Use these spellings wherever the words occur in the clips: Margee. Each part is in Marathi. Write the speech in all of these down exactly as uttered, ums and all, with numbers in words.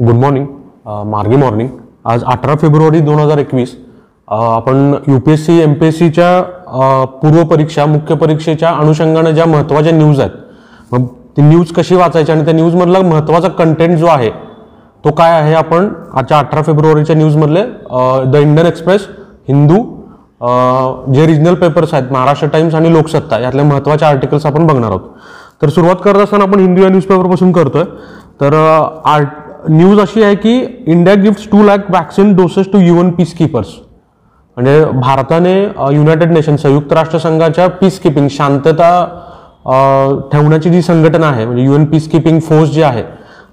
गुड मॉर्निंग, मार्गी मॉर्निंग. आज अठरा फेब्रुवारी दोन हजार एकवीस आपण यूपीएससी एम पी एस सीच्या पूर्वपरीक्षा मुख्य परीक्षेच्या अनुषंगाने ज्या महत्त्वाच्या न्यूज आहेत, मग ती न्यूज कशी वाचायची आणि त्या न्यूजमधला महत्त्वाचा कंटेंट जो आहे तो काय आहे, आपण आजच्या अठरा फेब्रुवारीच्या न्यूजमधले द इंडियन एक्सप्रेस, हिंदू, जे रिजनल पेपर्स आहेत महाराष्ट्र टाइम्स आणि लोकसत्ता यातल्या महत्त्वाच्या आर्टिकल्स आपण बघणार आहोत. तर सुरुवात करत असताना आपण हिंदू या न्यूजपेपरपासून करतोय. तर आर्ट न्यूज अशी आहे की India gifts two lakh vaccine doses to U N peacekeepers. म्हणजे भारताने युनायटेड नेशन संयुक्त राष्ट्रसंघाच्या पीस किपिंग शांतता ठेवण्याची जी संघटना आहे म्हणजे U N peacekeeping force जे आहे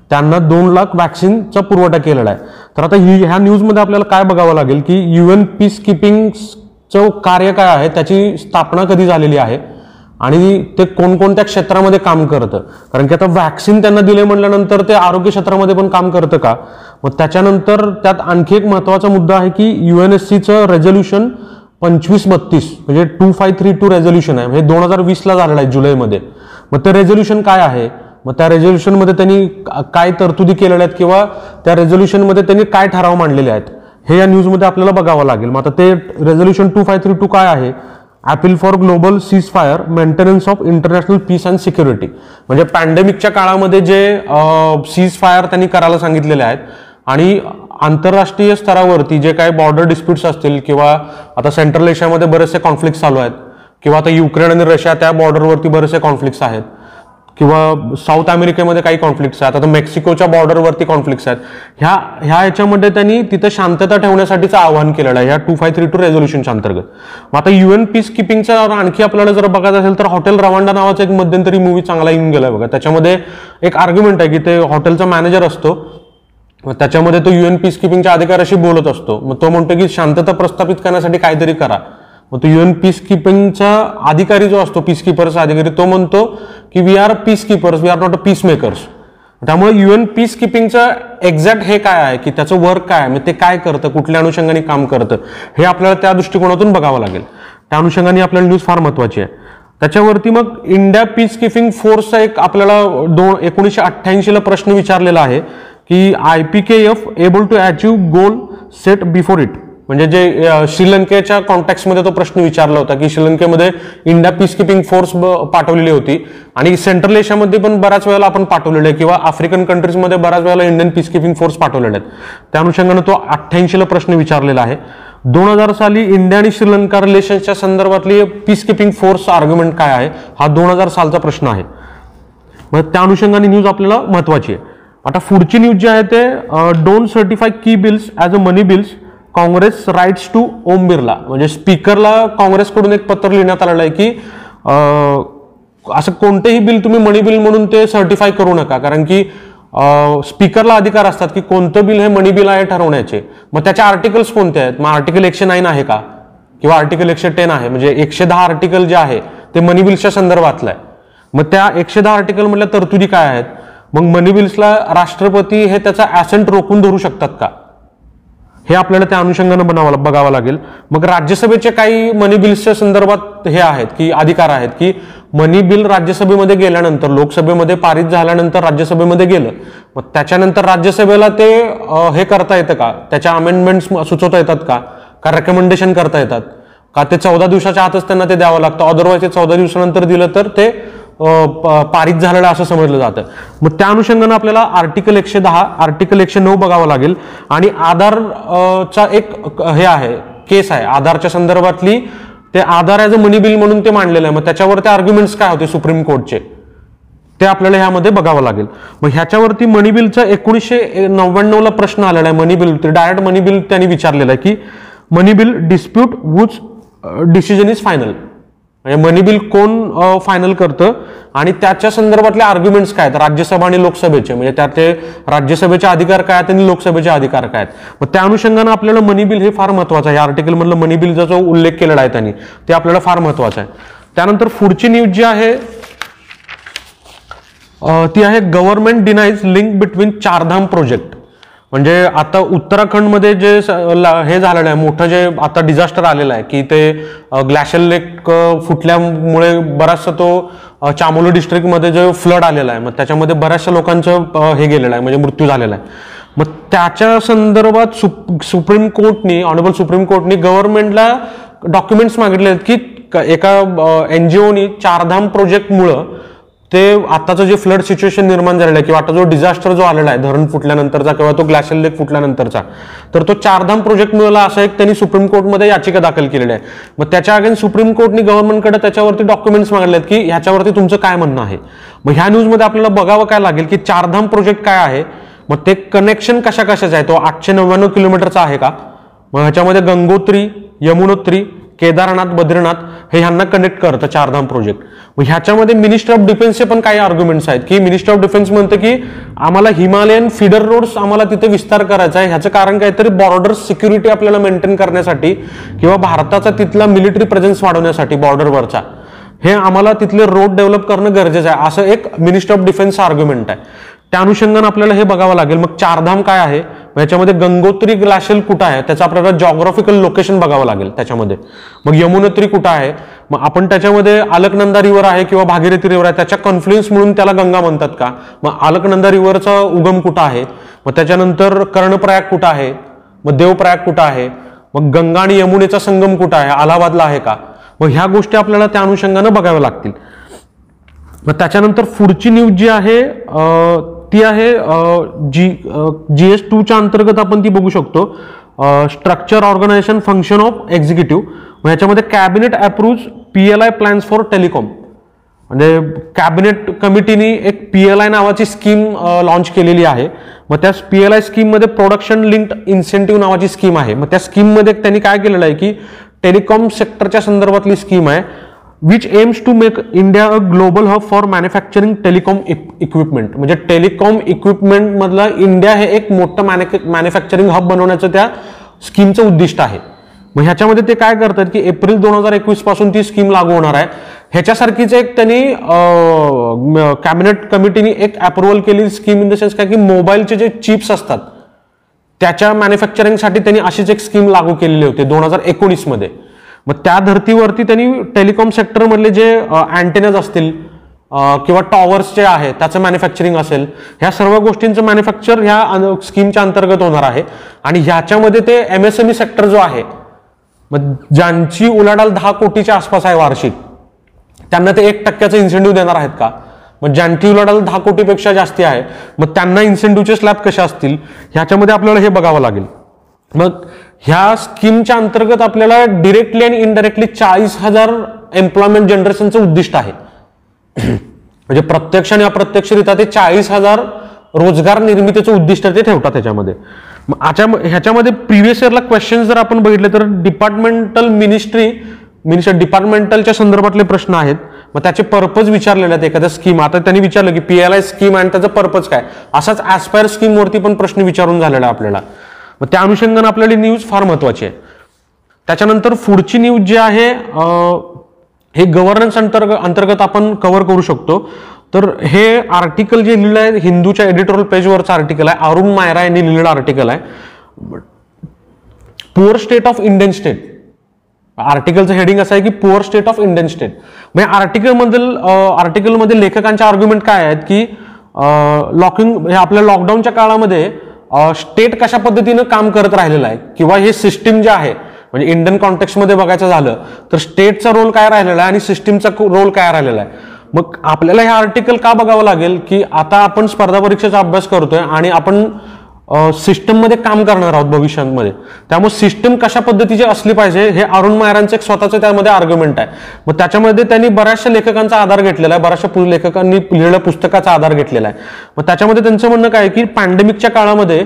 त्यांना दोन लाख वॅक्सिनचा पुरवठा केलेला आहे. तर आता ही ह्या न्यूजमध्ये आपल्याला काय बघावं लागेल की यू एन पीस किपिंगचं कार्य काय आहे, त्याची स्थापना कधी झालेली आहे आणि ते कोणकोणत्या क्षेत्रामध्ये काम करतं, कारण की आता व्हॅक्सिन त्यांना दिले म्हटल्यानंतर ते आरोग्य क्षेत्रामध्ये पण काम करतं का. मग त्याच्यानंतर त्यात आणखी एक महत्त्वाचा मुद्दा आहे की यू एन एस सीचं रेझोल्युशन पंचवीस बत्तीस म्हणजे two five three two resolution आहे, म्हणजे दोन हजार वीसला झालेलं आहे जुलैमध्ये. मग ते रेझोल्युशन काय आहे, मग त्या रेझोल्युशनमध्ये त्यांनी काय तरतुदी केलेल्या आहेत किंवा त्या रेझोल्युशनमध्ये त्यांनी काय ठराव मांडलेले आहेत हे या न्यूजमध्ये आपल्याला बघावं लागेल. मग आता ते resolution two five three two काय आहे, appeal for global ceasefire, maintenance of international peace and security. म्हणजे पॅन्डेमिकच्या काळामध्ये जे सीज फायर त्यांनी करायला सांगितलेले आहेत आणि आंतरराष्ट्रीय स्तरावरती जे काही बॉर्डर डिस्प्युट्स असतील किंवा आता सेंट्रल एशियामध्ये बरेचसे कॉन्फ्लिक्ट चालू आहेत किंवा आता युक्रेन आणि रशिया त्या बॉर्डरवरती बरेचसे कॉन्फ्लिक्ट्स आहेत किंवा साऊथ अमेरिकेमध्ये काही कॉन्फ्लिक्ट्स आहेत, आता मेक्सिकोच्या बॉर्डरवरती कॉन्फ्लिक्ट्स आहेत, ह्या ह्या याच्यामध्ये त्यांनी तिथं शांतता ठेवण्यासाठीचं आवाहन केलेलं आहे ह्या टू फाय थ्री टू रेझोल्युशनच्या अंतर्गत. मग आता युएन पीस किपिंगचा आणखी आपल्याला जर बघायचं असेल तर हॉटेल रवांडा नावाचा एक मध्यंतरी मूवी चांगला येऊन गेला बघा. त्याच्यामध्ये एक आर्ग्युमेंट आहे की ते हॉटेलचा मॅनेजर असतो, मग त्याच्यामध्ये तो युएन पीस किपिंगच्या अधिकाऱ्याशी बोलत असतो, मग तो म्हणतो की शांतता प्रस्थापित करण्यासाठी काहीतरी करा. मग तो युएन पीस किपिंगचा अधिकारी जो असतो, पीस किपरचा अधिकारी, तो म्हणतो की we are peacekeepers, we are not a peacemakers. त्यामुळे युएन पीस किपिंगचं एक्झॅक्ट हे काय आहे की त्याचं वर्क काय आहे, मग ते काय करतं, कुठल्या अनुषंगाने काम करतं हे आपल्याला त्या दृष्टिकोनातून बघावं लागेल. त्या अनुषंगाने आपल्याला न्यूज फार महत्त्वाची आहे. त्याच्यावरती मग इंडिया पीस किपिंग फोर्सचा एक आपल्याला दोन एकोणीसशे अठ्ठ्याऐंशीला प्रश्न विचारलेला आहे की I P K F able to achieve goal set before it. म्हणजे जे श्रीलंकेच्या कॉन्टॅक्टमध्ये तो प्रश्न विचारला होता की श्रीलंकेमध्ये इंडिया पीस किपिंग फोर्स पाठवलेली होती आणि सेंट्रल एशियामध्ये पण बऱ्याच वेळेला आपण पाठवलेले आहे किंवा आफ्रिकन कंट्रीजमध्ये बऱ्याच वेळेला इंडियन पीस किपिंग फोर्स पाठवलेले आहेत. त्या अनुषंगाने तो अठ्ठ्याऐंशीला प्रश्न विचारलेला आहे. दोन हजार साली इंडिया आणि श्रीलंका रिलेशन्सच्या संदर्भातली पीस किपिंग फोर्स आर्ग्युमेंट काय आहे हा दोन हजार सालचा प्रश्न आहे. मग त्या अनुषंगाने न्यूज आपल्याला महत्त्वाची आहे. आता पुढची न्यूज जी आहे ते डोंट सर्टिफाय की bills as a money bills, Congress writes to Om Birla. म्हणजे स्पीकरला काँग्रेसकडून एक पत्र लिहिण्यात आलेलं आहे की असं कोणतेही बिल तुम्ही मनी बिल म्हणून ते सर्टिफाय करू नका, कारण की स्पीकरला अधिकार असतात की कोणतं बिल हे मनी बिल आहे ठरवण्याचे. मग त्याच्या आर्टिकल्स कोणते आहेत, मग आर्टिकल एकशे नाईन आहे का किंवा आर्टिकल एकशे टेन आहे, म्हणजे एकशे दहा आर्टिकल जे आहे ते मनी बिल्सच्या संदर्भातलं आहे. मग त्या एकशे दहा आर्टिकल मधल्या तरतुदी काय आहेत, मग मनी बिल्सला राष्ट्रपती हे त्याचा ॲसेंट रोखून धरू शकतात का हे आपल्याला त्या अनुषंगानं बनावं बघावं लागेल. मग राज्यसभेचे काही मनी बिल्सच्या संदर्भात हे आहेत की अधिकार आहेत की मनी बिल राज्यसभेमध्ये गेल्यानंतर, लोकसभेमध्ये पारित झाल्यानंतर राज्यसभेमध्ये गेलं, मग त्याच्यानंतर राज्यसभेला ते हे करता येतं का, त्याच्या अमेंडमेंट्स सुचवता येतात का, का रेकमेंडेशन करता येतात का, ते चौदा दिवसाच्या आतच त्यांना ते द्यावं लागतं, अदरवाईज ते चौदा दिवसानंतर दिलं तर ते पारित झालेलं असं समजलं जातं. मग त्या अनुषंगानं आपल्याला आर्टिकल एकशे दहा आर्टिकल एकशे नऊ बघावं लागेल. आणि आधारचा एक हे आहे केस आहे आधारच्या संदर्भातली, ते आधार ॲज अ मनी बिल म्हणून ते मांडलेलं आहे. मग त्याच्यावर ते आर्ग्युमेंट्स काय होते सुप्रीम कोर्टचे ते आपल्याला ह्यामध्ये बघावं लागेल. मग ह्याच्यावरती मनी बिलचा एकोणीसशे नव्याण्णवला प्रश्न आलेला आहे. Money bill direct money bill त्यांनी विचारलेलं आहे की money bill dispute वूच decision is final. म्हणजे मनी बिल कोण फायनल करतं आणि त्याच्या संदर्भातले आर्ग्युमेंट्स काय आहेत राज्यसभा आणि लोकसभेचे, म्हणजे त्यातले राज्यसभेचे अधिकार काय आहेत आणि लोकसभेचे अधिकार काय आहेत. मग त्या अनुषंगानं आपल्याला मनी बिल हे फार महत्त्वाचं आहे. या आर्टिकलमधलं मनी बिलचा जो उल्लेख केलेला आहे त्यांनी ते आपल्याला फार महत्त्वाचं आहे. त्यानंतर पुढची न्यूज जी आहे ती आहे government denies link between Chardham project. म्हणजे आता उत्तराखंडमध्ये जे हे झालेलं आहे मोठं जे आता डिझास्टर आलेलं आहे की ते ग्लॅशियर लेक फुटल्यामुळे बराचसा तो चामोली डिस्ट्रिक्टमध्ये जो फ्लड आलेला आहे, मग त्याच्यामध्ये बऱ्याचशा लोकांचं हे गेलेलं आहे म्हणजे मृत्यू झालेला आहे. मग त्याच्या संदर्भात सुप सुप्रीम कोर्टने ऑनरेबल सुप्रीम कोर्टने गव्हर्नमेंटला डॉक्युमेंट्स मागितले आहेत की एका एनजीओनी चारधाम प्रोजेक्टमुळं ते आताचं जे फ्लड सिच्युएशन निर्माण झालेलं आहे किंवा आता जो डिझास्टर जो आलेला आहे धरण फुटल्यानंतरचा किंवा तो ग्लेशियर लेक फुटल्यानंतरचा, तर तो चारधाम प्रोजेक्ट मिळाला असं एक त्यांनी सुप्रीम कोर्टमध्ये याचिका दाखल केलेली आहे. मग त्याच्या अगेन सुप्रीम कोर्टने गव्हर्नमेंटकडे त्याच्यावरती डॉक्युमेंट्स मागले आहेत की ह्याच्यावरती तुमचं काय म्हणणं आहे. मग ह्या न्यूजमध्ये आपल्याला बघावं काय लागेल की चारधाम प्रोजेक्ट काय आहे, मग ते कनेक्शन कशा कशाचं आहे, तो आठशे नव्याण्णव किलोमीटरचा आहे का, मग ह्याच्यामध्ये गंगोत्री, यमुनोत्री, केदारनाथ, बद्रीनाथ हे ह्यांना कनेक्ट करतं चारधाम प्रोजेक्ट. मग ह्याच्यामध्ये मिनिस्टर ऑफ डिफेन्सचे पण काही आर्ग्युमेंट्स आहेत की मिनिस्टर ऑफ डिफेन्स म्हणतं की आम्हाला हिमालयन फीडर रोड्स आम्हाला तिथे विस्तार करायचा आहे, ह्याचं कारण काहीतरी बॉर्डर सिक्युरिटी आपल्याला मेंटेन करण्यासाठी किंवा भारताचा तिथला मिलिटरी प्रेझेन्स वाढवण्यासाठी बॉर्डरवरचा हे आम्हाला तिथले रोड डेव्हलप करणं गरजेचं आहे, असं एक मिनिस्टर ऑफ डिफेन्सचा आर्ग्युमेंट आहे. त्या अनुषंगानं आपल्याला हे बघावं लागेल मग चारधाम काय आहे, याच्यामध्ये गंगोत्री ग्लेशियर कुठं आहे त्याचं आपल्याला जॉग्राफिकल लोकेशन बघावं लागेल त्याच्यामध्ये, मग यमुनोत्री कुठं आहे, मग आपण त्याच्यामध्ये अलकनंदा रिव्हर आहे किंवा भागीरथी रिव्हर आहे त्याच्या कन्फ्लुएन्स मिळून त्याला गंगा म्हणतात का, मग अलकनंदा रिव्हरचा उगम कुठं आहे, मग त्याच्यानंतर कर्णप्रयाग कुठं आहे, मग देवप्रयाग कुठं आहे, मग गंगा आणि यमुनेचा संगम कुठं आहे, अलाहाबादला आहे का, मग ह्या गोष्टी आपल्याला त्या अनुषंगानं बघाव्या लागतील. मग त्याच्यानंतर पुढची न्यूज जी आहे ती आहे जी जी एस टूच्या अंतर्गत आपण ती बघू शकतो, structure organisation function of executive. मग ह्याच्यामध्ये cabinet approves P L I plans for telecom, म्हणजे कॅबिनेट कमिटीने एक पी एल आय नावाची स्कीम लॉन्च केलेली आहे. मग त्या पी एल आय स्कीममध्ये प्रोडक्शन लिंक्ड इन्सेंटिव्ह नावाची स्कीम आहे. मग त्या स्कीममध्ये त्यांनी काय केलेलं आहे की टेलिकॉम सेक्टरच्या संदर्भातली स्कीम आहे which aims to make India a global hub for manufacturing telecom equipment. म्हणजे टेलिकॉम इक्विपमेंटमधला इंडिया हे एक मोठं मॅन्युफॅक्चरिंग हब बनवण्याचं त्या स्कीमचं उद्दिष्ट आहे. मग ह्याच्यामध्ये ते काय करतात की एप्रिल दोन हजार एकवीस पासून ती स्कीम लागू होणार आहे. ह्याच्यासारखीच एक त्यांनी कॅबिनेट कमिटीने एक अप्रुव्हल केलेली स्कीम इन द सेन्स काय की मोबाईलचे जे चिप्स असतात त्याच्या मॅन्युफॅक्चरिंगसाठी त्यांनी अशीच एक स्कीम लागू केलेली होती दोन हजार एकोणीसमध्ये. मग त्या धर्तीवरती त्यांनी टेलिकॉम सेक्टरमधले जे अँटेनाज असतील किंवा टॉवर्स जे आहे त्याचं मॅन्युफॅक्चरिंग असेल ह्या सर्व गोष्टींचं मॅन्युफॅक्चर ह्या स्कीमच्या अंतर्गत होणार आहे. आणि ह्याच्यामध्ये ते एमएसएमई सेक्टर जो आहे मग ज्यांची उलाढाल दहा कोटीच्या आसपास आहे वार्षिक त्यांना ते एक टक्क्याचं इन्सेंटिव्ह देणार आहेत का, मग ज्यांची उलाढाल दहा कोटीपेक्षा जास्ती आहे मग त्यांना इन्सेंटिव्हचे स्लॅब कशा असतील ह्याच्यामध्ये आपल्याला हे बघावं लागेल. मग ह्या स्कीमच्या अंतर्गत आपल्याला डिरेक्टली आणि इनडायरेक्टली चाळीस हजार एम्प्लॉयमेंट जनरेशनचं उद्दिष्ट आहे. म्हणजे प्रत्यक्ष आणि अप्रत्यक्षरित्या ते चाळीस हजार रोजगार निर्मितीचं उद्दिष्ट ते ठेवतात त्याच्यामध्ये. ह्याच्यामध्ये प्रिव्हियस इयरला क्वेश्चन जर आपण बघितले तर डिपार्टमेंटल मिनिस्ट्री मिनिस्टर डिपार्टमेंटलच्या संदर्भातले प्रश्न आहेत. मग त्याचे पर्पज विचारलेले आहेत एखाद्या स्कीम, आता त्यांनी विचारलं की पीएलआय स्कीम आणि त्याचा पर्पज काय, असाच ऍस्पायर स्कीमवरती पण प्रश्न विचारून झालेला आहे आपल्याला. मग त्या अनुषंगाने आपल्याला न्यूज फार महत्वाची आहे. त्याच्यानंतर पुढची न्यूज जी आहे हे गव्हर्नन्स अंतर्गत अंतर्गत आपण कव्हर करू शकतो. तर हे आर्टिकल जे लिहिलं आहे हिंदूच्या एडिटोरियल पेजवरचा आर्टिकल आहे, अरुण मायरा यांनी लिहिलेलं आर्टिकल आहे poor state of Indian state. आर्टिकलचं हेडिंग असं आहे की poor state of Indian state. मग आर्टिकलमधील आर्टिकलमध्ये लेखकांचे आर्ग्युमेंट काय आहेत की लॉकिंग हे आपल्या लॉकडाऊनच्या काळामध्ये स्टेट कशा पद्धतीनं काम करत राहिलेलं आहे किंवा हे सिस्टीम जे आहे म्हणजे इंडियन कॉन्टेक्स्टमध्ये बघायचं झालं तर स्टेटचा रोल काय राहिलेला आहे आणि सिस्टीमचा रोल काय राहिलेला आहे. मग आपल्याला हे आर्टिकल का बघावं लागेल की आता आपण स्पर्धा परीक्षेचा अभ्यास करतोय आणि आपण सिस्टममध्ये काम करणार आहोत भविष्यामध्ये, त्यामुळे सिस्टम कशा पद्धतीची असली पाहिजे हे अरुण मायरांचं एक स्वतःचं त्यामध्ये आर्ग्युमेंट आहे. मग त्याच्यामध्ये त्यांनी बऱ्याचशा लेखकांचा आधार घेतलेला आहे, बऱ्याचशा लेखकांनी लिहिलेल्या पुस्तकाचा आधार घेतलेला आहे. मग त्याच्यामध्ये त्यांचं म्हणणं काय की पॅन्डेमिकच्या काळामध्ये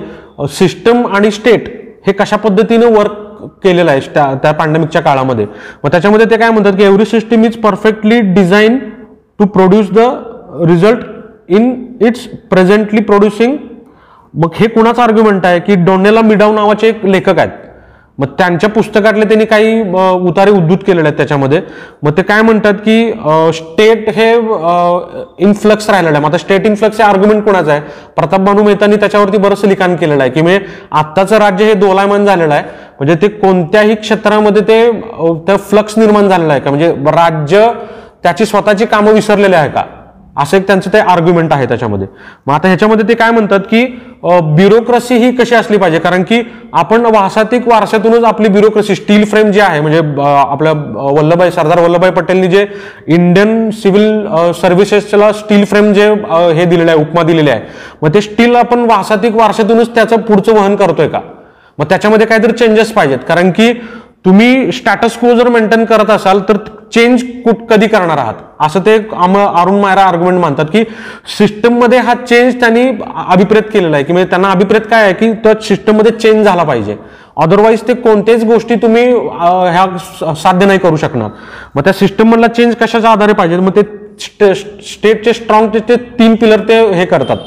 सिस्टम आणि स्टेट हे कशा पद्धतीने वर्क केलेलं आहे त्या पॅन्डेमिकच्या काळामध्ये. मग त्याच्यामध्ये ते काय म्हणतात की every system is perfectly design to produce the result in it's presently producing. मग हे कुणाचं आर्ग्युमेंट आहे की डोनेला मिडाव नावाचे एक लेखक आहेत. मग त्यांच्या पुस्तकातले त्यांनी काही उतारे उद्धृत केलेले आहेत त्याच्यामध्ये. मग ते काय म्हणतात की स्टेट हे इन्फ्लक्स राहिलेलं आहे. मग आता स्टेट इन्फ्लक्स हे आर्ग्युमेंट कोणाचं आहे, प्रताप भानू मेहतांनी त्याच्यावरती बरंच लिखाण केलेलं आहे की म्हणजे आत्ताचं राज्य हे दोलायमान झालेलं आहे म्हणजे ते कोणत्याही क्षेत्रामध्ये ते फ्लक्स निर्माण झालेला आहे का, म्हणजे राज्य त्याची स्वतःची कामं विसरलेली आहे का, असं एक त्यांचं ते आर्ग्युमेंट आहे त्याच्यामध्ये. मग आता ह्याच्यामध्ये ते काय म्हणतात की ब्युरोक्रसी ही कशी असली पाहिजे, कारण की आपण वारसातिक वारशातूनच आपली ब्युरोक्रसी स्टील फ्रेम जी आहे, म्हणजे आपल्या वल्लभभाई सरदार वल्लभभाई पटेलनी जे इंडियन सिव्हिल सर्व्हिसेसला स्टील फ्रेम जे हे दिलेलं आहे, उपमा दिलेली आहे, मग ते स्टील आपण वारसातिक वारशातूनच त्याचं पुढचं वहन करतोय का, मग त्याच्यामध्ये काहीतरी चेंजेस पाहिजेत. कारण की तुम्ही स्टॅटस क्वो जर मेंटेन करत असाल तर चेंज कधी करणार आहात, असं ते अरुण मायरा आर्ग्युमेंट मानतात की सिस्टममध्ये हा चेंज त्यांनी अभिप्रेत केलेला आहे, की म्हणजे त्यांना अभिप्रेत काय आहे की त्या सिस्टममध्ये चेंज झाला पाहिजे, अदरवाईज ते कोणत्याच गोष्टी तुम्ही ह्या साध्य नाही करू शकणार. मग त्या सिस्टममधला चेंज कशाच्या आधारे पाहिजे, मग ते स्टेटचे स्ट्रॉंग ते तीन पिलर ते हे करतात.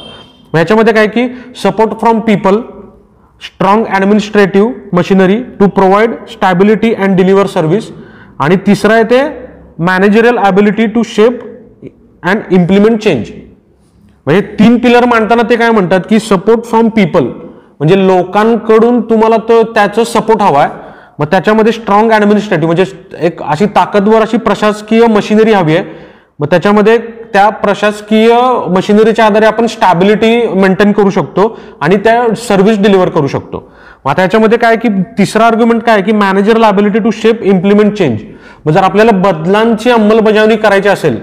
मग ह्याच्यामध्ये काय की support from people, strong administrative machinery to provide stability and deliver service, आणि तिसरं आहे ते managerial ability to shape and implement change. म्हणजे तीन पिलर मांडताना ते काय म्हणतात की सपोर्ट फ्रॉम पीपल म्हणजे लोकांकडून तुम्हाला तो त्याचा सपोर्ट हवा आहे, मग त्याच्यामध्ये स्ट्रॉंग ॲडमिनिस्ट्रेटिव्ह म्हणजे एक अशी ताकदवर अशी प्रशासकीय मशिनरी हवी आहे, मग त्याच्यामध्ये त्या प्रशासकीय मशिनरीच्या आधारे आपण स्टॅबिलिटी मेंटेन करू शकतो आणि त्या सर्व्हिस डिलिव्हर करू शकतो. मग आता याच्यामध्ये काय की तिसरा आर्ग्युमेंट काय की managerial ability to shape implement change, मग जर आपल्याला बदलांची अंमलबजावणी करायची असेल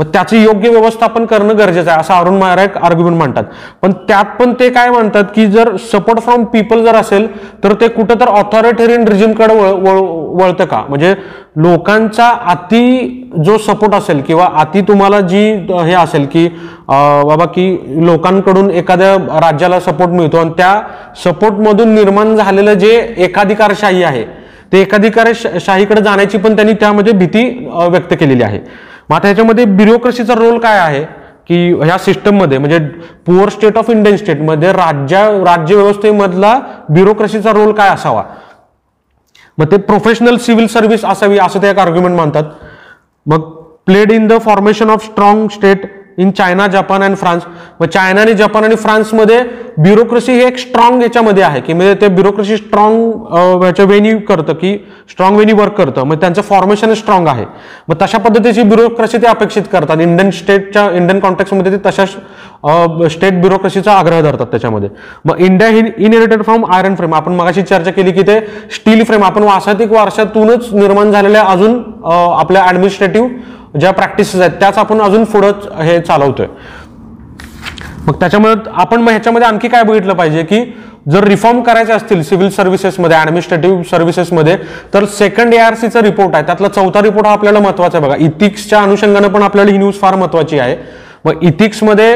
मग त्याचं योग्य व्यवस्थापन करणं गरजेचं आहे, असं अरुण मायरा एक आर्ग्युमेंट मांडतात. पण त्यात पण ते काय म्हणतात की जर सपोर्ट फ्रॉम पीपल जर असेल तर ते कुठं तर ऑथॉरिटेरियन रिजिमकडे वळतं का, म्हणजे लोकांचा अति जो सपोर्ट असेल किंवा अति तुम्हाला जी हे असेल की बाबा की लोकांकडून एखाद्या राज्याला सपोर्ट मिळतो आणि त्या सपोर्टमधून निर्माण झालेलं जे एकाधिकारशाही आहे ते एकाधिकारशाहीकडे जाण्याची पण त्यांनी त्यामध्ये भीती व्यक्त केलेली आहे. मग आता ह्याच्यामध्ये ब्युरोक्रसीचा रोल काय आहे की ह्या सिस्टममध्ये, म्हणजे पुअर स्टेट ऑफ इंडियन स्टेटमध्ये राज्य राज्यव्यवस्थेमधला ब्युरोक्रसीचा रोल काय असावा, मग ते प्रोफेशनल सिव्हिल सर्व्हिस असावी असं ते एक आर्ग्युमेंट मानतात. मग played in the formation of strong state in China, Japan and France, मग चायना आणि जपान आणि फ्रान्समध्ये ब्युरोक्रसी हे एक स्ट्रॉंग याच्यामध्ये आहे की म्हणजे ते ब्युरोक्रसी स्ट्रॉंग याच्या वेनी करतं की स्ट्रॉंग वेनी वर्क करतं, मग त्यांचं फॉर्मेशन स्ट्रॉंग आहे, मग तशा पद्धतीची ब्युरोक्रसी ते अपेक्षित करतात इंडियन स्टेटच्या इंडियन कॉन्टॅक्टमध्ये ते तशा स्टेट ब्युरोक्रसीचा आग्रह धरतात त्याच्यामध्ये. मग इंडिया हि इनहेरिटेड फ्रॉम आयर्न फ्रेम, आपण मगाशी चर्चा केली की ते स्टील फ्रेम आपण वारसातिक वारशातूनच निर्माण झालेल्या अजून आपल्या ॲडमिनिस्ट्रेटिव्ह ज्या प्रॅक्टिसेस आहेत त्याच आपण अजून पुढंच हे चालवतोय. मग त्याच्यामुळे आपण मग ह्याच्यामध्ये आणखी काय बघितलं पाहिजे की जर रिफॉर्म करायचे असतील सिव्हिल सर्व्हिसेसमध्ये ॲडमिनिस्ट्रेटिव्ह सर्व्हिसेसमध्ये तर सेकंड एआरसीचा रिपोर्ट आहे, त्यातला चौथा रिपोर्ट हा आपल्याला महत्त्वाचा आहे. बघा इथिक्सच्या अनुषंगानं पण आपल्याला ही न्यूज फार महत्त्वाची आहे, मग इथिक्समध्ये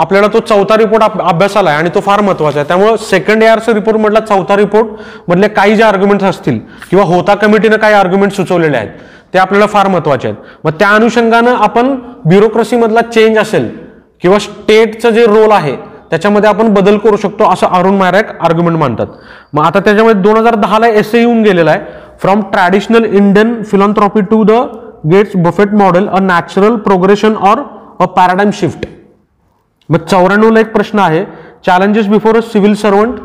आपल्याला तो चौथा रिपोर्ट अभ्यासाला आहे आणि तो फार महत्त्वाचा आहे, त्यामुळे सेकंड एआरसी रिपोर्ट मधला चौथा रिपोर्ट मधले काही जे आर्ग्युमेंट्स असतील किंवा होता कमिटीनं काही आर्ग्युमेंट सुचवलेले आहेत ते आपल्याला फार महत्त्वाचे आहेत. मग त्या अनुषंगानं आपण ब्युरोक्रसीमधला चेंज असेल किंवा स्टेटचं जे रोल आहे त्याच्यामध्ये आपण बदल करू शकतो असं अरुण मायरा एक आर्ग्युमेंट मानतात. मग आता त्याच्यामध्ये दोन हजार दहाला एसे येऊन गेलेला आहे, from traditional Indian philanthropy to the Gates Buffett model a natural progression or a paradigm shift. मग चौऱ्याण्णवला एक प्रश्न आहे, challenges before a civil servant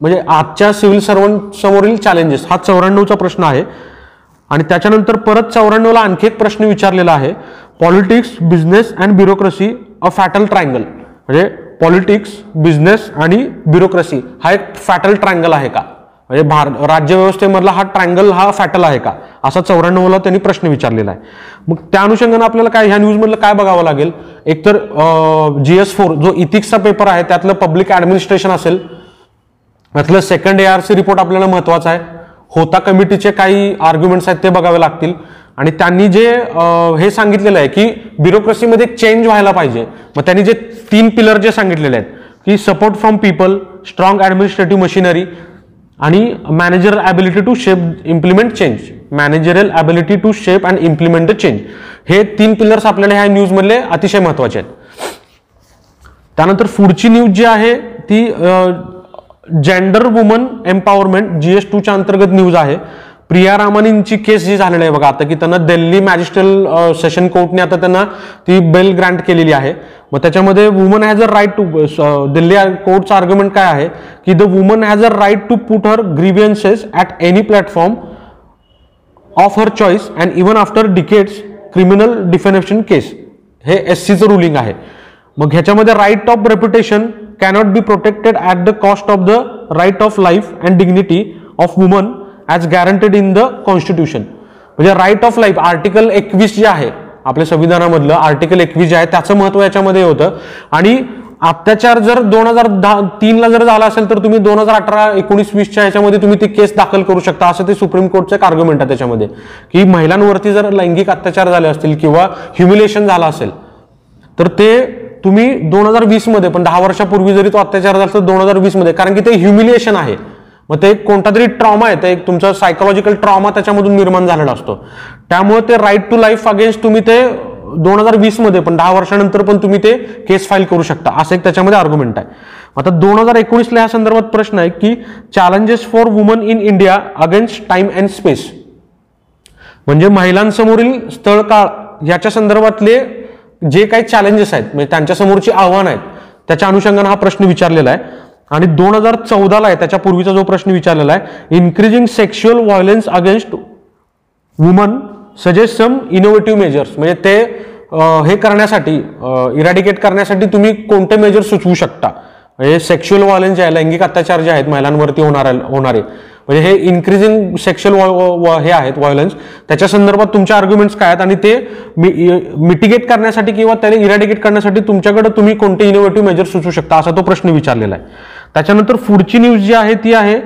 म्हणजे आजच्या सिव्हिल सर्वंट समोरील चॅलेंजेस, हा चौऱ्याण्णवचा प्रश्न आहे. आणि त्याच्यानंतर परत चौऱ्याण्णवला आणखी एक प्रश्न विचारलेला आहे, politics business and bureaucracy a fatal triangle, म्हणजे पॉलिटिक्स बिझनेस आणि ब्युरोक्रसी हा एक फॅटल ट्रायंगल आहे का, म्हणजे भारत राज्यव्यवस्थेमधला हा ट्रायंगल हा फॅटल आहे का, असा चौऱ्याण्णवला त्यांनी प्रश्न विचारलेला आहे. मग त्या अनुषंगाने आपल्याला काय ह्या न्यूजमधलं काय बघावं लागेल, एकतर जी एस फोर जो इथिक्सचा पेपर आहे त्यातलं पब्लिक ॲडमिनिस्ट्रेशन असेल त्यातलं सेकंड एआरसी रिपोर्ट आपल्याला महत्त्वाचा आहे, होता कमिटीचे काही आर्ग्युमेंट्स आहेत ते बघावे लागतील, आणि त्यांनी जे हे सांगितलेलं आहे की ब्युरोक्रसीमध्ये चेंज व्हायला पाहिजे, मग त्यांनी जे तीन पिलर जे सांगितलेले आहेत की support from people, strong administrative machinery आणि managerial ability to shape implement change, managerial ability to shape and implement the change, हे तीन पिलर्स आपल्याला ह्या न्यूजमधले अतिशय महत्त्वाचे आहेत. त्यानंतर पुढची न्यूज जी आहे ती gender woman empowerment GS two च्या अंतर्गत न्यूज आहे. प्रिया रामानींची केस जी झालेली आहे बघा आता की त्यांना दिल्ली मॅजिस्ट्रेट सेशन कोर्टने आता त्यांना ती बेल ग्रँट केलेली आहे. मग त्याच्यामध्ये woman has a right to, Delhi कोर्टचा आर्ग्युमेंट काय आहे की the woman has a right to put her grievances at any platform of her choice and even after decades criminal defamation case, हे एस सीचं रुलिंग आहे. मग ह्याच्यामध्ये right of reputation cannot be protected at the cost of the right of life and dignity of woman as guaranteed in the constitution. म्हणजे राईट ऑफ लाईफ आर्टिकल एकवीस जे आहे आपल्या संविधानामधलं आर्टिकल एकवीस जे आहे त्याचं महत्व याच्यामध्ये होतं. आणि अत्याचार जर दोन हजार दहा तीनला जर झाला असेल तर तुम्ही दोन हजार अठरा एकोणीस वीसच्या ह्याच्यामध्ये तुम्ही ती केस दाखल करू शकता, असं ते सुप्रीम कोर्टचं एक आर्ग्युमेंट आहे त्याच्यामध्ये, की महिलांवरती जर लैंगिक अत्याचार झाले असतील किंवा ह्युमिलेशन झाला असेल तर ते तुम्ही दोन हजार वीस मध्ये पण दहा वर्षापूर्वी जरी तो अत्याचार झाला तर दोन हजार वीस मध्ये, कारण की ते ह्युमिलेशन आहे, मग ते कोणता तरी ट्रॉमा आहे, ते एक तुमचा सायकोलॉजिकल ट्रॉमा त्याच्यामधून निर्माण झालेला असतो, त्यामुळे ते राईट टू लाईफ अगेन्स्ट तुम्ही ते दोन हजार वीस मध्ये पण दहा वर्षानंतर पण तुम्ही ते केस फाईल करू शकता, असं एक त्याच्यामध्ये आर्ग्युमेंट आहे. आता दोन हजार एकोणीसला या संदर्भात प्रश्न आहे की challenges for woman in India against time and space, म्हणजे महिलांसमोरील स्थळ काळ याच्या संदर्भातले जे काही चॅलेंजेस आहेत म्हणजे त्यांच्यासमोरची आव्हानं आहेत त्याच्या अनुषंगाने हा प्रश्न विचारलेला आहे. आणि दोन हजार चौदाला आहे त्याच्या पूर्वीचा जो प्रश्न विचारलेला आहे, increasing sexual violence against woman suggest some innovative measures, म्हणजे ते हे करण्यासाठी इरॅडिकेट करण्यासाठी तुम्ही कोणते मेजर्स सुचवू शकता. म्हणजे सेक्शुअल व्हायलन्स जे आहे लैंगिक अत्याचार जे आहेत महिलांवरती होणारे होणारे, म्हणजे हे इन्क्रीजिंग सेक्शुअल हे आहेत व्हायलन्स, त्याच्या संदर्भात तुमच्या आर्ग्युमेंट्स काय आहेत आणि ते मिटिगेट करण्यासाठी किंवा त्याला इरॅडिकेट करण्यासाठी तुमच्याकडे तुम्ही कोणते इनोव्हेटिव्ह मेजर्स सुचवू शकता, असा तो प्रश्न विचारलेला आहे. त्याच्यानंतर पुढची न्यूज जी आहे ती आहे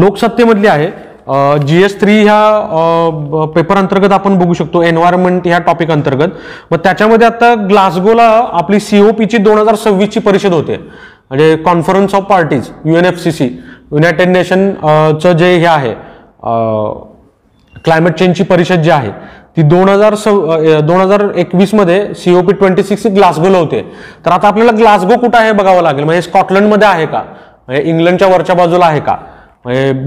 लोकसत्तेमधली आहे, जीएस थ्री ह्या पेपर अंतर्गत आपण बघू शकतो एन्व्हायरमेंट ह्या टॉपिक अंतर्गत. मग त्याच्यामध्ये आता ग्लासगोला आपली सीओपीची दोन हजार सव्वीसची परिषद होते, म्हणजे conference of parties, UNFCCC United नेशनचं जे हे आहे क्लायमेट चेंजची परिषद जी आहे ती दोन हजार सव् दोन हजार एकवीसमध्ये सीओपी ट्वेंटी सिक्स ग्लासगोला होते. तर आता आपल्याला ग्लासगो कुठं आहे बघावं लागेल, म्हणजे स्कॉटलंडमध्ये आहे का, म्हणजे इंग्लंडच्या वरच्या बाजूला आहे का,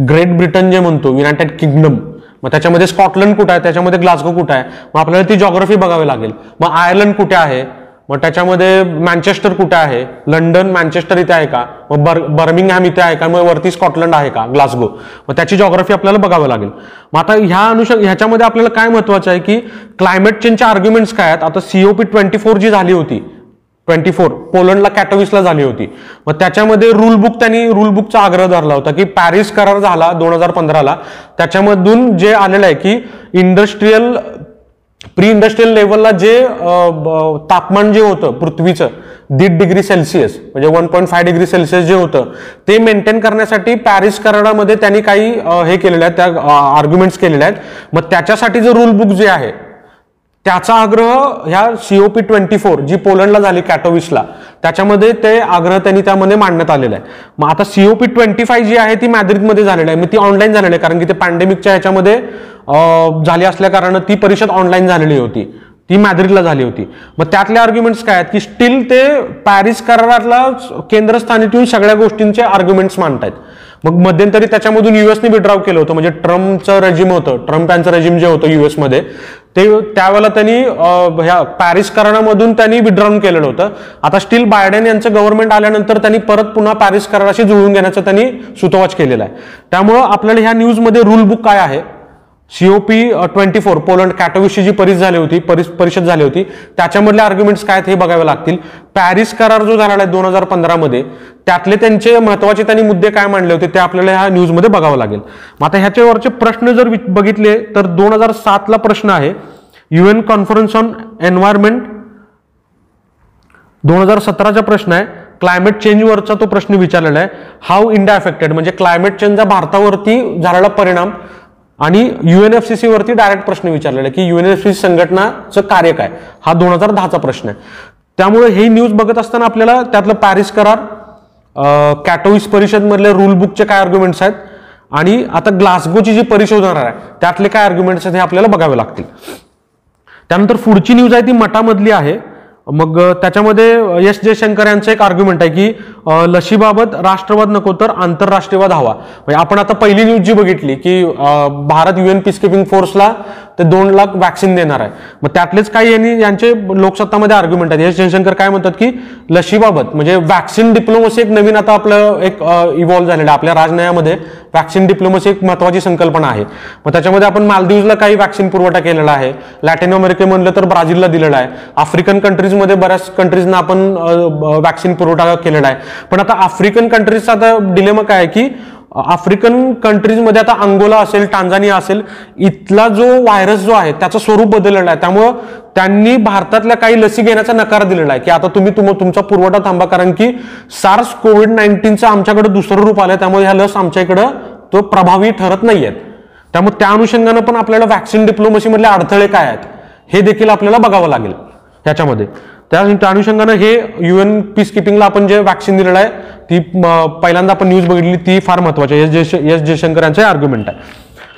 ग्रेट ब्रिटन जे म्हणतो युनायटेड किंगडम, मग त्याच्यामध्ये स्कॉटलंड कुठं आहे, त्याच्यामध्ये ग्लासगो कुठं आहे, मग आपल्याला ती जॉग्रफी बघावी लागेल. मग आयर्लंड कुठे आहे, मग त्याच्यामध्ये मँचेस्टर कुठे आहे, लंडन मँचेस्टर इथे आहे का, मग बर बर्मिंगहॅम इथे आहे का, मग वरती स्कॉटलंड आहे का ग्लासगो, मग त्याची जॉग्रफी आपल्याला बघावं लागेल. मग आता ह्या अनुषंग ह्याच्यामध्ये आपल्याला काय महत्वाचं आहे की क्लायमेट चेंजच्या आर्ग्युमेंट्स काय आहेत. आता सीओपी ट्वेंटी फोर जी झाली होती ट्वेंटी फोर पोलंडला कॅटोविसला झाली होती, मग त्याच्यामध्ये रूलबुक त्यांनी रूलबुकचा आग्रह धरला होता की पॅरिस करार झाला दोन हजार पंधराला त्याच्यामधून जे आलेलं आहे की इंडस्ट्रीयल प्री इंडस्ट्रियल लेवलला जे तापमान जे होतं पृथ्वीचं दीड डिग्री सेल्सिअस म्हणजे one point five degree Celsius जे होतं ते मेंटेन करण्यासाठी पॅरिस करारामध्ये त्यांनी काही हे केलेलं आहे, त्या आर्ग्युमेंट्स केलेल्या आहेत. मग त्याच्यासाठी जे रूलबुक जे आहे त्याचा आग्रह ह्या सीओपी ट्वेंटी फोर जी पोलंडला झाली कॅटोविसला त्याच्यामध्ये ते आग्रह त्यांनी त्यामध्ये मांडण्यात आलेला आहे. मग आता सीओपी ट्वेंटी फाय जी आहे ती मॅद्रिदमध्ये झालेली आहे, मग ती ऑनलाईन झालेली आहे कारण की ते पॅन्डेमिकच्या ह्याच्यामध्ये झाली असल्या कारण ती परिषद ऑनलाईन झालेली होती, ती मॅद्रिदला झाली होती. मग त्यातले आर्ग्युमेंट्स काय आहेत की स्टील ते पॅरिस करारातला केंद्रस्थानी ठेवून सगळ्या गोष्टींचे आर्ग्युमेंट्स मांडतायत. मग मध्यंतरी त्याच्यामधून युएसने विड्रॉव केलं होतं, म्हणजे ट्रम्पचं रेजिम होतं, ट्रम्प यांचं रेजिम जे होतं युएसमध्ये ते त्यावेळेला त्यांनी ह्या पॅरिस करारामधून त्यांनी विड्रॉन केलेलं होतं. आता स्टील बायडेन यांचं गव्हर्नमेंट आल्यानंतर त्यांनी परत पुन्हा पॅरिस कराराशी जुळवून घेण्याचं त्यांनी सूतोवाच केलेला आहे. त्यामुळं आपल्याला ह्या न्यूजमध्ये रूलबुक काय आहे, सीओपी ट्वेंटी फोर पोलंड कॅटोविसची जी परिषद झाली होती परिषद झाली होती त्याच्यामधले आर्ग्युमेंट्स काय आहेत हे बघावे लागतील. पॅरिस करार जो झालेला आहे दोन हजार पंधरामध्ये त्यातले त्यांचे महत्वाचे त्यांनी मुद्दे काय मांडले होते ते आपल्याला ह्या न्यूजमध्ये बघावं लागेल. मग आता ह्याच्यावरचे प्रश्न जर बघितले तर दोन हजार सातला प्रश्न आहे युएन कॉन्फरन्स ऑन एन्व्हायरमेंट, दोन हजार सतराचा प्रश्न आहे क्लायमेट चेंजवरचा तो प्रश्न विचारलेला आहे हाऊ इंडिया अफेक्टेड, म्हणजे क्लायमेट चेंजचा भारतावरती झालेला परिणाम. आणि युएनएफसीसी वरती डायरेक्ट प्रश्न विचारलेला आहे की युएनएफसीसी संघटनाचं कार्य काय, हा दोन हजार दहाचा प्रश्न आहे. त्यामुळे हे न्यूज बघत असताना आपल्याला त्यातलं पॅरिस करार, कॅटोविस परिषदमधले रूलबुकचे काय आर्ग्युमेंट्स आहेत आणि आता ग्लासगोची जी परिषद होणार आहे त्यातले काय आर्ग्युमेंट्स आहेत हे आपल्याला बघावे लागतील. त्यानंतर पुढची न्यूज आहे ती मठामधली आहे. मग त्याच्यामध्ये एस जयशंकर यांचं एक आर्ग्युमेंट आहे की लशीबाबत राष्ट्रवाद नको तर आंतरराष्ट्रीयवाद हवा. म्हणजे आपण आता पहिली न्यूज जी बघितली की भारत युएन पीसकीपिंग फोर्सला ते दोन लाख व्हॅक्सिन देणार आहे, मग त्यातलेच काही यांनी यांचे लोकसत्तामध्ये आर्ग्युमेंट आहेत. एस जयशंकर काय म्हणतात की लशीबाबत म्हणजे व्हॅक्सिन डिप्लोमसी एक नवीन आता आपलं एक इव्हॉल्व्ह झालेलं आहे आपल्या राजनयामध्ये व्हॅक्सिन डिप्लोमसी एक महत्वाची संकल्पना आहे. मग त्याच्यामध्ये आपण मालदीवला काही व्हॅक्सिन पुरवठा केलेला आहे, लॅटिन अमेरिके म्हणलं तर ब्राझीलला दिलेला आहे, आफ्रिकन कंट्रीजमध्ये बऱ्याच कंट्रीजना आपण व्हॅक्सिन पुरवठा केलेला आहे. पण आता आफ्रिकन कंट्रीजचा आता डिलेमा काय आहे की आफ्रिकन कंट्रीजमध्ये आता अंगोला असेल, टांझानिया असेल, इथला जो व्हायरस जो आहे त्याचं स्वरूप बदललेलं आहे. त्यामुळं त्यांनी भारतातल्या काही लसी घेण्याचा नकार दिलेला आहे की आता तुम्ही तुमचा पुरवठा थांबा, कारण की सार्स कोविड नाईन्टीनचं आमच्याकडे दुसरं रूप आलं, त्यामुळे ह्या लस आमच्याकडं तो प्रभावी ठरत नाही आहेत. त्यामुळे त्या अनुषंगानं पण आपल्याला व्हॅक्सिन डिप्लोमसीमधले अडथळे काय आहेत हे देखील आपल्याला बघावं लागेल ह्याच्यामध्ये. त्या अनुषंगानं हे युएन पीस किपिंगला आपण जे व्हॅक्सिन दिलेलं आहे ती पहिल्यांदा आपण न्यूज बघितली, ती फार महत्वाची आहे. एस जय एस जयशंकर यांचं आर्ग्युमेंट आहे.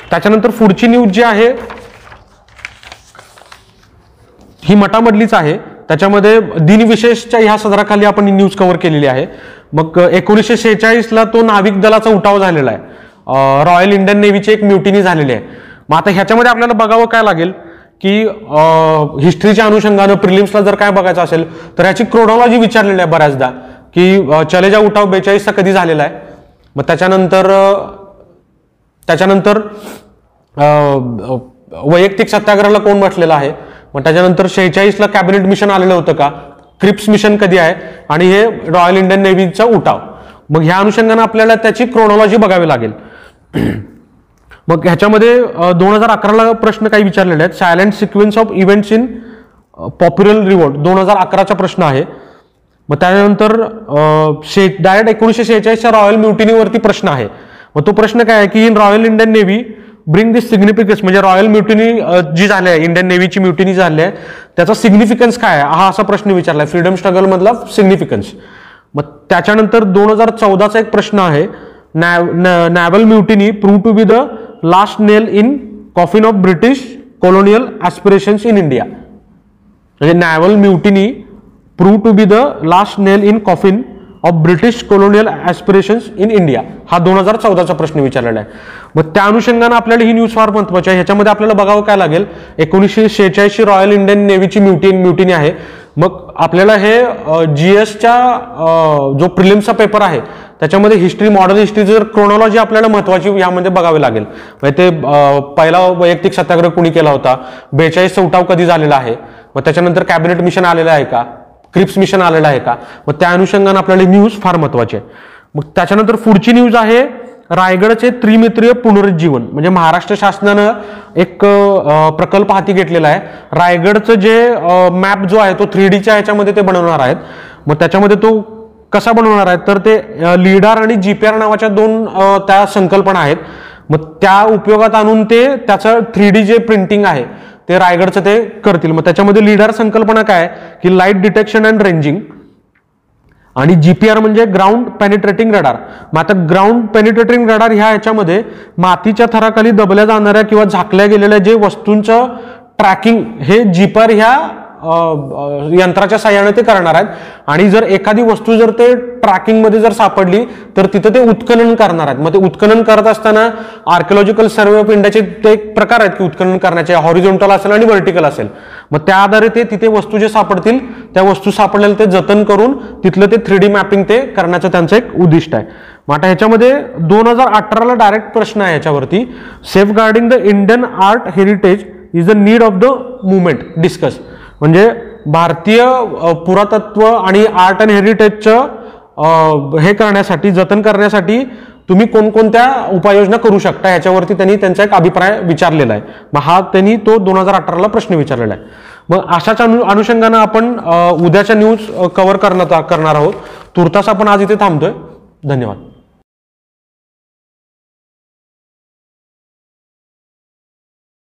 त्याच्यानंतर पुढची न्यूज जी आहे ही मटामधलीच आहे. त्याच्यामध्ये दिनविशेषच्या ह्या सदराखाली आपण ही न्यूज कव्हर केलेली आहे. मग एकोणीसशे शेहेचाळीसला तो नाविक दलाचा उठाव झालेला आहे, रॉयल इंडियन नेव्हीची एक म्युटिनी झालेली आहे. मग आता ह्याच्यामध्ये आपल्याला बघावं काय लागेल की हिस्ट्रीच्या अनुषंगानं प्रिलिम्सला जर काय बघायचं असेल तर याची क्रोनॉलॉजी विचारलेली आहे बऱ्याचदा की चलेजा उठाव बेचाळीसचा कधी झालेला आहे. मग त्याच्यानंतर त्याच्यानंतर वैयक्तिक सत्याग्रहाला कोण बसलेला आहे, मग त्याच्यानंतर शेहेचाळीसला कॅबिनेट मिशन आलेलं होतं का, क्रिप्स मिशन कधी आहे, आणि हे रॉयल इंडियन नेव्हीचा उठाव. मग ह्या अनुषंगानं आपल्याला त्याची क्रोनॉलॉजी बघावी लागेल. मग ह्याच्यामध्ये दोन हजार अकराला प्रश्न काही विचारलेले आहेत, silent sequence of events in popular revolt दोन हजार अकराचा प्रश्न आहे. मग त्यानंतर डायरेक्ट एकोणीसशे शेहेचाळीसच्या रॉयल म्युटिनीवरती प्रश्न आहे. मग तो प्रश्न काय आहे की in Royal Indian Navy bring this significance, म्हणजे रॉयल म्युटिनी जी झाली आहे, इंडियन नेव्हीची म्युटिनी झाली आहे, त्याचा सिग्निफिकन्स काय आहे हा असा प्रश्न विचारला आहे, फ्रीडम स्ट्रगलमधला सिग्निफिकन्स. मग त्याच्यानंतर दोन हजार चौदाचा एक प्रश्न आहे, naval mutiny prove to be the last nail in coffin of British colonial aspirations in India, म्हणजे naval mutiny prove to be the last nail in coffin of British colonial aspirations in India, हा दोन हजार चौदाचा प्रश्न विचारलेला आहे. मग त्या अनुषंगानं आपल्याला ही न्यूज फार महत्वाची आहे. ह्याच्यामध्ये आपल्याला बघावं काय लागेल, एकोणीसशे शेहेचाळीसची रॉयल इंडियन नेव्हीची म्युटिन म्युटिनी आहे. मग आपल्याला हे जीएसचा जो प्रिलिम्सचा पेपर आहे त्याच्यामध्ये हिस्ट्री, मॉडर्न हिस्ट्रीची जर क्रोनॉलॉजी आपल्याला महत्वाची यामध्ये बघावी लागेल. म्हणजे ते पहिला वैयक्तिक सत्याग्रह कुणी केला होता, बेचाळीसचा उठाव कधी झालेला आहे, मग त्याच्यानंतर कॅबिनेट मिशन आलेलं आहे का, क्रिप्स मिशन आलेलं आहे का, मग त्या अनुषंगानं आपल्याला न्यूज फार महत्वाची आहे. मग त्याच्यानंतर पुढची न्यूज आहे रायगडचे त्रिमितीय पुनरुज्जीवन, म्हणजे महाराष्ट्र शासनानं एक प्रकल्प हाती घेतलेला आहे. रायगडचं जे मॅप जो आहे तो थ्री डीच्या ह्याच्यामध्ये ते बनवणार आहेत. मग त्याच्यामध्ये तो कसा बनवणार आहेत तर ते लीडार आणि जीपीआर नावाच्या दोन त्या संकल्पना आहेत. मग त्या उपयोगात आणून ते त्याचं थ्री डी जे प्रिंटिंग आहे ते रायगडचं ते करतील. मग त्याच्यामध्ये लीडार संकल्पना काय की लाईट डिटेक्शन अँड रेंजिंग, आणि जीपीआर म्हणजे ग्राउंड पेनिट्रेटिंग रडार. मग आता ग्राउंड पेनिट्रेटिंग रडार ह्या ह्याच्यामध्ये मातीच्या थराखाली दबल्या जाणाऱ्या किंवा झाकल्या गेलेल्या जे वस्तूंचं ट्रॅकिंग हे जीपीआर ह्या यंत्राच्या साह्याने ते करणार आहेत. आणि जर एखादी वस्तू जर ते ट्रॅकिंगमध्ये जर सापडली तर तिथं ते उत्खनन करणार आहेत. मग ते उत्खनन करत असताना आर्किओलॉजिकल सर्वे ऑफ इंडियाचे ते एक प्रकार आहेत की उत्खनन करण्याचे, हॉरिझॉन्टल असेल आणि व्हर्टिकल असेल. मग त्या आधारे ते तिथे वस्तू जे सापडतील त्या वस्तू सापडलेल्या ते जतन करून तिथलं ते थ्री डी मॅपिंग ते करण्याचं त्यांचं एक उद्दिष्ट आहे. मग आता ह्याच्यामध्ये दोन हजार अठराला डायरेक्ट प्रश्न आहे ह्याच्यावरती, safeguarding the Indian art heritage is the need of the movement discuss, म्हणजे भारतीय पुरातत्व आणि आर्ट अँड हेरिटेजचं हे करण्यासाठी, जतन करण्यासाठी तुम्ही कोणकोणत्या उपाययोजना करू शकता ह्याच्यावरती त्यांनी त्यांचा एक अभिप्राय विचारलेला आहे. मग हा त्यांनी तो दोन हजार अठराला प्रश्न विचारलेला आहे. मग अशाच अनु अनुषंगानं आपण उद्याच्या न्यूज कव्हर करणार करणार आहोत. तुर्तास आपण आज इथे थांबतोय. धन्यवाद.